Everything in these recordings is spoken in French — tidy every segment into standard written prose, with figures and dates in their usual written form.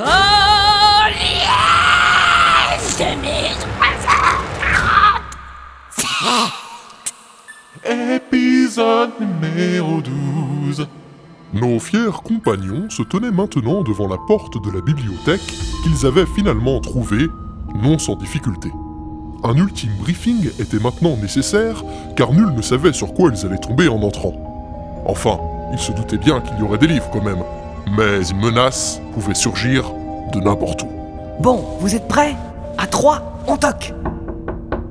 Oh yes! 2330! Épisode numéro 12. Nos fiers compagnons se tenaient maintenant devant la porte de la bibliothèque qu'ils avaient finalement trouvée, non sans difficulté. Un ultime briefing était maintenant nécessaire, car nul ne savait sur quoi ils allaient tomber en entrant. Enfin, ils se doutaient bien qu'il y aurait des livres quand même, mais une menace pouvait surgir de n'importe où. Bon, vous êtes prêts? À 3, on toque!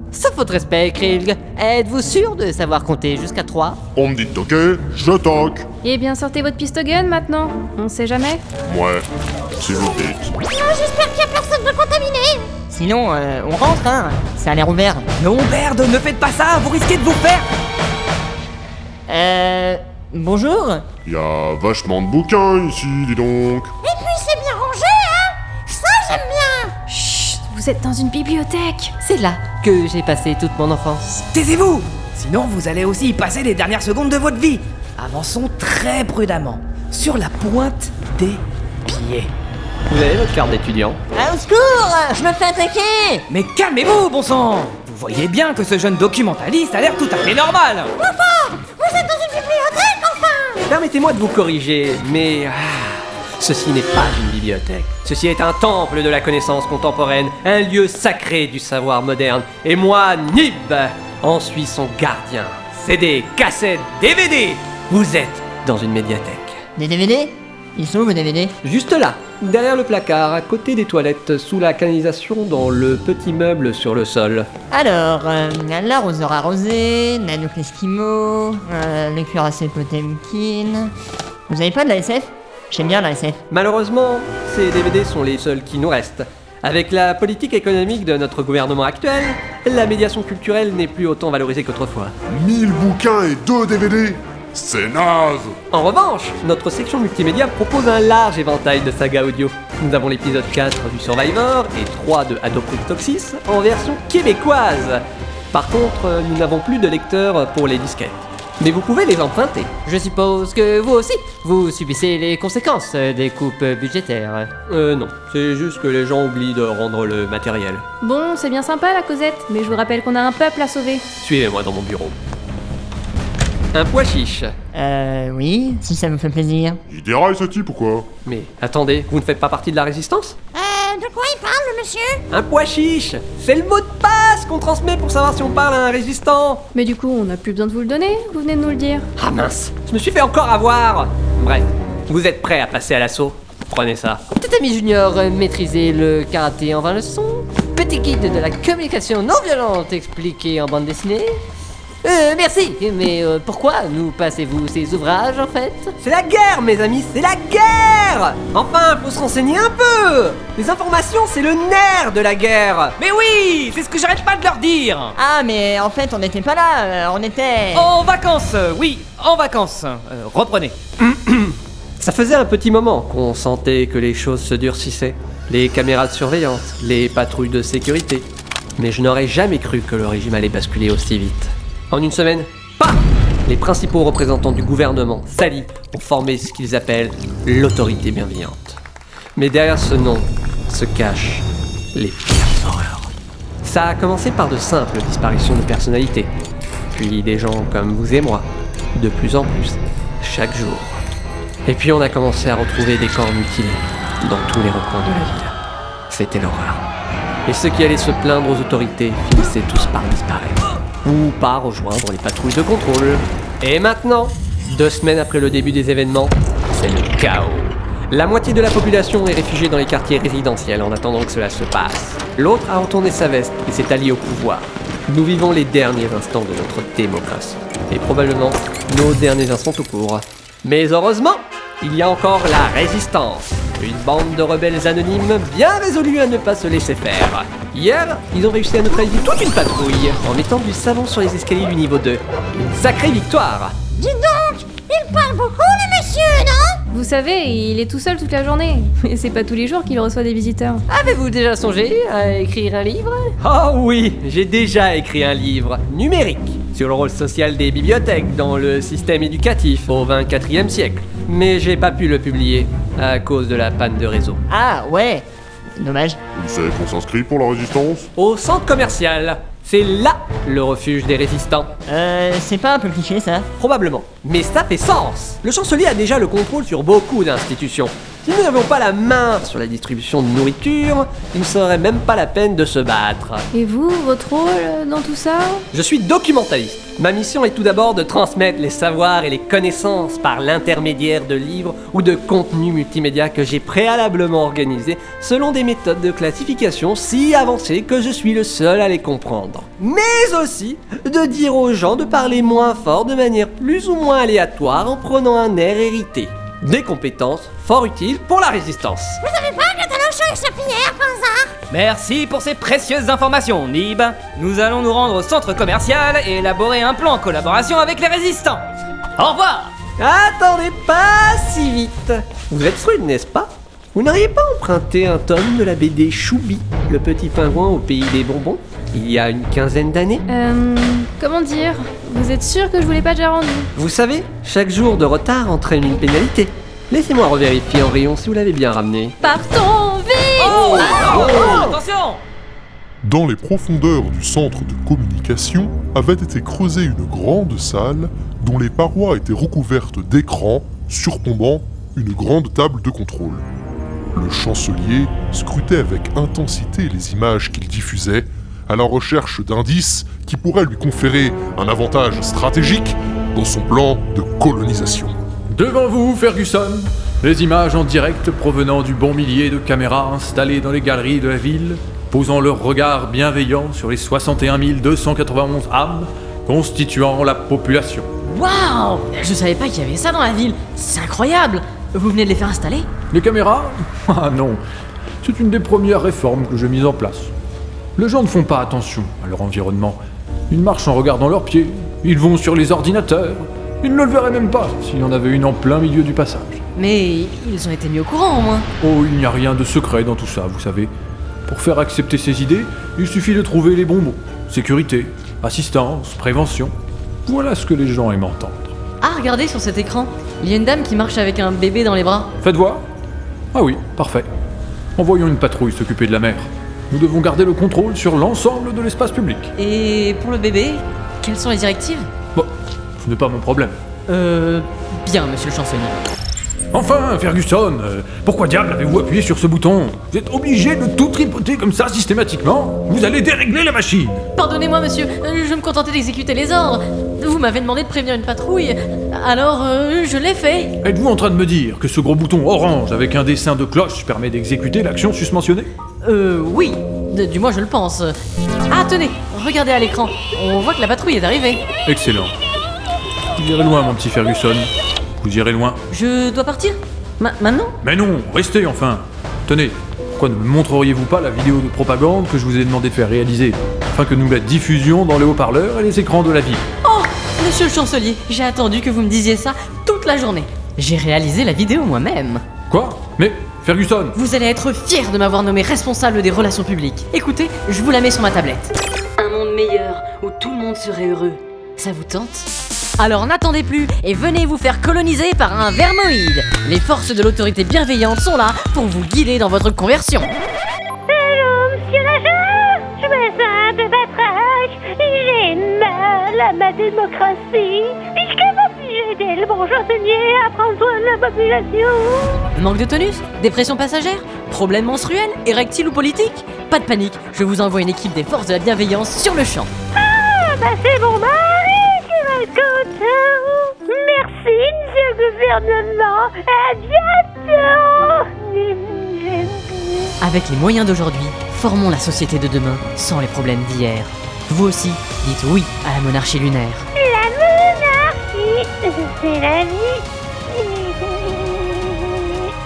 Sauf votre respect, Krilg. Êtes-vous sûr de savoir compter jusqu'à 3? On me dit de toquer, je toque. Eh bien, sortez votre pistogun maintenant. On sait jamais. Ouais, si vous dites. Non, j'espère qu'il n'y a personne de contaminé. Sinon, on rentre, hein. C'est à l'air ouvert. Non, Baird, ne faites pas ça, vous risquez de vous perdre. Bonjour. Il y a vachement de bouquins ici, dis donc. Et puis c'est bien rangé, hein. Ça, j'aime bien. Chut, vous êtes dans une bibliothèque. C'est là que j'ai passé toute mon enfance. Taisez-vous! Sinon, vous allez aussi y passer les dernières secondes de votre vie. Avançons très prudemment, sur la pointe des pieds. Vous avez votre carte d'étudiant? Au secours! Je me fais attaquer! Mais calmez-vous, bon sang! Vous voyez bien que ce jeune documentaliste a l'air tout à fait normal! Enfin! Vous êtes dans une bibliothèque, enfin! Permettez-moi de vous corriger, mais... ceci n'est pas une bibliothèque. Ceci est un temple de la connaissance contemporaine, un lieu sacré du savoir moderne. Et moi, Nib, en suis son gardien. CD, cassettes, DVD, vous êtes dans une médiathèque. Des DVD? Ils sont où vos DVD? Juste là, derrière le placard, à côté des toilettes, sous la canalisation, dans le petit meuble sur le sol. Alors on aura arrosé, Nanouk l'Esquimau, le cuirassé Potemkin... Vous avez pas de la SF? J'aime bien la SF. Malheureusement, ces DVD sont les seuls qui nous restent. Avec la politique économique de notre gouvernement actuel, la médiation culturelle n'est plus autant valorisée qu'autrefois. 1000 bouquins et 2 DVD, c'est naze! En revanche, notre section multimédia propose un large éventail de sagas audio. Nous avons l'épisode 4 du Survivor et 3 de Adoptique Toxis en version québécoise. Par contre, nous n'avons plus de lecteurs pour les disquettes. Mais vous pouvez les emprunter. Je suppose que vous aussi, vous subissez les conséquences des coupes budgétaires. Non, c'est juste que les gens oublient de rendre le matériel. Bon, c'est bien sympa la Cosette, mais je vous rappelle qu'on a un peuple à sauver. Suivez-moi dans mon bureau. Un pois chiche. Oui, si ça vous fait plaisir. Il déraille ce type ou quoi? Mais attendez, vous ne faites pas partie de la résistance? De quoi il parle, le monsieur? Un pois chiche, c'est le mot de passe qu'on transmet pour savoir si on parle à un résistant. Mais du coup, on n'a plus besoin de vous le donner, vous venez de nous le dire. Ah mince, je me suis fait encore avoir. Bref, vous êtes prêts à passer à l'assaut? Prenez ça. Petit ami junior, maîtrisez le karaté en 20 leçons. Petit guide de la communication non violente expliqué en bande dessinée. Merci, mais pourquoi nous passez-vous ces ouvrages, en fait? C'est la guerre, mes amis, c'est la guerre! Enfin, faut se renseigner un peu! Les informations, c'est le nerf de la guerre! Mais oui, c'est ce que j'arrête pas de leur dire! Ah, mais en fait, on n'était pas là, on était... En vacances, oui, en vacances. Reprenez. Ça faisait un petit moment qu'on sentait que les choses se durcissaient. Les caméras de surveillance, les patrouilles de sécurité. Mais je n'aurais jamais cru que le régime allait basculer aussi vite. En une semaine, paf, les principaux représentants du gouvernement s'allient pour former ce qu'ils appellent l'autorité bienveillante. Mais derrière ce nom se cachent les pires horreurs. Ça a commencé par de simples disparitions de personnalités, puis des gens comme vous et moi, de plus en plus, chaque jour. Et puis on a commencé à retrouver des corps mutilés dans tous les recoins de la ville. C'était l'horreur. Et ceux qui allaient se plaindre aux autorités finissaient tous par disparaître. Ou pas rejoindre les patrouilles de contrôle. Et maintenant, 2 semaines après le début des événements, c'est le chaos. La moitié de la population est réfugiée dans les quartiers résidentiels en attendant que cela se passe. L'autre a retourné sa veste et s'est allié au pouvoir. Nous vivons les derniers instants de notre démocratie. Et probablement nos derniers instants tout court. Mais heureusement, il y a encore la résistance. Une bande de rebelles anonymes bien résolus à ne pas se laisser faire. Hier, ils ont réussi à neutraliser toute une patrouille en mettant du savon sur les escaliers du niveau 2. Une sacrée victoire! Dis donc, il parle beaucoup le monsieur, non? Vous savez, il est tout seul toute la journée. Et c'est pas tous les jours qu'il reçoit des visiteurs. Avez-vous déjà songé à écrire un livre? Oh oui, j'ai déjà écrit un livre numérique sur le rôle social des bibliothèques dans le système éducatif au 24e siècle. Mais j'ai pas pu le publier. à cause de la panne de réseau. Ah ouais, dommage. Vous savez qu'on s'inscrit pour la résistance ? Au centre commercial. C'est là le refuge des résistants. C'est pas un peu cliché ça ? Probablement, mais ça fait sens. Le chancelier a déjà le contrôle sur beaucoup d'institutions. Si nous n'avions pas la main sur la distribution de nourriture, il ne serait même pas la peine de se battre. Et vous, votre rôle dans tout ça ? Je suis documentaliste. Ma mission est tout d'abord de transmettre les savoirs et les connaissances par l'intermédiaire de livres ou de contenus multimédia que j'ai préalablement organisés selon des méthodes de classification si avancées que je suis le seul à les comprendre. Mais aussi de dire aux gens de parler moins fort de manière plus ou moins aléatoire en prenant un air hérité. Des compétences fort utiles pour la résistance. Vous avez pas un catalogue sur les chapinières, par hasard ? Merci pour ces précieuses informations, Nib. Nous allons nous rendre au centre commercial et élaborer un plan en collaboration avec les résistants. Au revoir ! Attendez pas si vite. Vous êtes rude, n'est-ce pas ? Vous n'auriez pas emprunté un tome de la BD Choubi, le petit pingouin au pays des bonbons, il y a une quinzaine d'années ? Comment dire ? Vous êtes sûr que je vous l'ai pas déjà rendu ? Vous savez, chaque jour de retard entraîne une pénalité. Laissez-moi revérifier en rayon si vous l'avez bien ramené. Partons vite ! Oh, oh, oh, attention ! Dans les profondeurs du centre de communication avait été creusée une grande salle dont les parois étaient recouvertes d'écrans surplombant une grande table de contrôle. Le chancelier scrutait avec intensité les images qu'il diffusait, à la recherche d'indices qui pourraient lui conférer un avantage stratégique dans son plan de colonisation. Devant vous, Ferguson, les images en direct provenant du bon millier de caméras installées dans les galeries de la ville, posant leur regard bienveillant sur les 61 291 âmes constituant la population. Waouh ! Je savais pas qu'il y avait ça dans la ville, c'est incroyable ! Vous venez de les faire installer ? Les caméras ? Ah non, c'est une des premières réformes que j'ai mises en place. Les gens ne font pas attention à leur environnement. Ils marchent en regardant leurs pieds, ils vont sur les ordinateurs. Ils ne le verraient même pas s'il y en avait une en plein milieu du passage. Mais ils ont été mis au courant au moins. Oh, il n'y a rien de secret dans tout ça, vous savez. Pour faire accepter ces idées, il suffit de trouver les bons mots. Sécurité, assistance, prévention. Voilà ce que les gens aiment entendre. Ah, regardez sur cet écran, il y a une dame qui marche avec un bébé dans les bras. Faites voir. Ah oui, parfait. Envoyons une patrouille s'occuper de la mère. Nous devons garder le contrôle sur l'ensemble de l'espace public. Et pour le bébé, quelles sont les directives ? Bon, ce n'est pas mon problème. Bien, monsieur le chancelier. Enfin, Ferguson, pourquoi diable avez-vous appuyé sur ce bouton ? Vous êtes obligé de tout tripoter comme ça systématiquement ? Vous allez dérégler la machine ! Pardonnez-moi, monsieur, je me contentais d'exécuter les ordres. Vous m'avez demandé de prévenir une patrouille, alors je l'ai fait. Êtes-vous en train de me dire que ce gros bouton orange avec un dessin de cloche permet d'exécuter l'action susmentionnée ? Oui, du moins je le pense. Ah, tenez, regardez à l'écran, on voit que la patrouille est arrivée. Excellent. Vous irez loin, mon petit Ferguson. Vous irez loin. Je dois partir ? Maintenant ? Mais non, restez enfin. Tenez, pourquoi ne me montreriez-vous pas la vidéo de propagande que je vous ai demandé de faire réaliser, afin que nous la diffusions dans les haut-parleurs et les écrans de la ville ? Oh, monsieur le chancelier, j'ai attendu que vous me disiez ça toute la journée. J'ai réalisé la vidéo moi-même. Quoi ? Mais... Ferguson ! Vous allez être fier de m'avoir nommé responsable des relations publiques. Écoutez, je vous la mets sur ma tablette. Un monde meilleur, où tout le monde serait heureux. Ça vous tente ? Alors n'attendez plus et venez vous faire coloniser par un vermoïde. Les forces de l'autorité bienveillante sont là pour vous guider dans votre conversion. Allô, monsieur l'agent ? Je me sens de batraque. J'ai mal à ma démocratie. Aider le bon chancelier à prendre soin de la population. Manque de tonus ? Dépression passagère ? Problème menstruel ? Érectile ou politique ? Pas de panique, je vous envoie une équipe des forces de la bienveillance sur le champ. Ah, bah c'est mon mari qui va le content. Merci, monsieur le gouvernement. À bientôt. Avec les moyens d'aujourd'hui, formons la société de demain sans les problèmes d'hier. Vous aussi, dites oui à la monarchie lunaire. C'est la vie.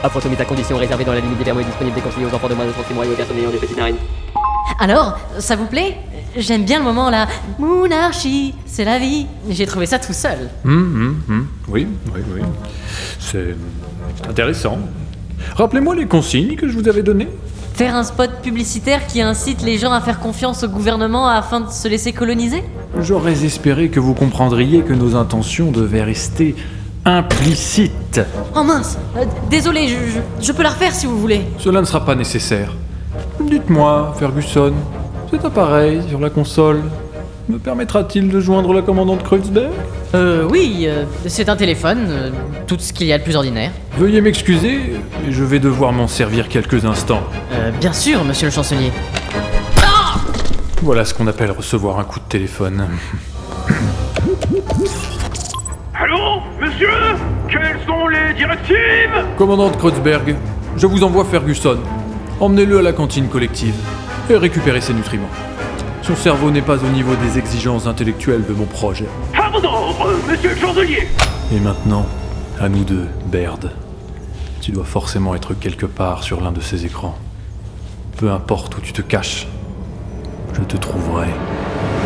Offre soumise à condition réservée dans la limite des vermoïdes disponibles des conseillers aux enfants de moins de 36 mois et aux personnes ayant des petites narines. Alors, ça vous plaît ? J'aime bien le moment là. Monarchie, c'est la vie. J'ai trouvé ça tout seul. Oui. C'est intéressant. Rappelez-moi les consignes que je vous avais données. Faire un spot publicitaire qui incite les gens à faire confiance au gouvernement afin de se laisser coloniser ? J'aurais espéré que vous comprendriez que nos intentions devaient rester implicite. Oh mince, désolé, je peux la refaire si vous voulez. Cela ne sera pas nécessaire. Dites-moi, Ferguson, cet appareil sur la console me permettra-t-il de joindre la commandante Kreutzberg ? Oui, c'est un téléphone, tout ce qu'il y a de plus ordinaire. Veuillez m'excuser, je vais devoir m'en servir quelques instants. Bien sûr, monsieur le chancelier. Ah ! Voilà ce qu'on appelle recevoir un coup de téléphone. Allô, monsieur ? Quelles sont les directives ? Commandante Kreutzberg, je vous envoie Ferguson. Emmenez-le à la cantine collective et récupérez ses nutriments. Son cerveau n'est pas au niveau des exigences intellectuelles de mon projet. Pardon, monsieur le chancelier. Et maintenant, à nous deux, Baird. Tu dois forcément être quelque part sur l'un de ces écrans. Peu importe où tu te caches, je te trouverai.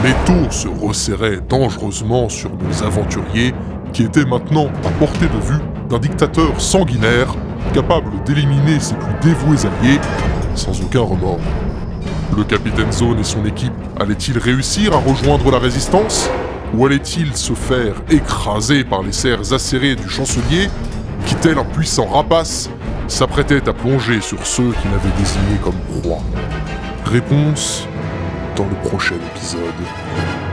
Les taux se resserraient dangereusement sur nos aventuriers, qui étaient maintenant à portée de vue d'un dictateur sanguinaire, capable d'éliminer ses plus dévoués alliés sans aucun remords. Le capitaine Zone et son équipe allaient-ils réussir à rejoindre la résistance ? Ou allaient-ils se faire écraser par les serres acérées du chancelier, qui tel un puissant rapace, s'apprêtait à plonger sur ceux qu'il avait désignés comme proie ? Réponse dans le prochain épisode.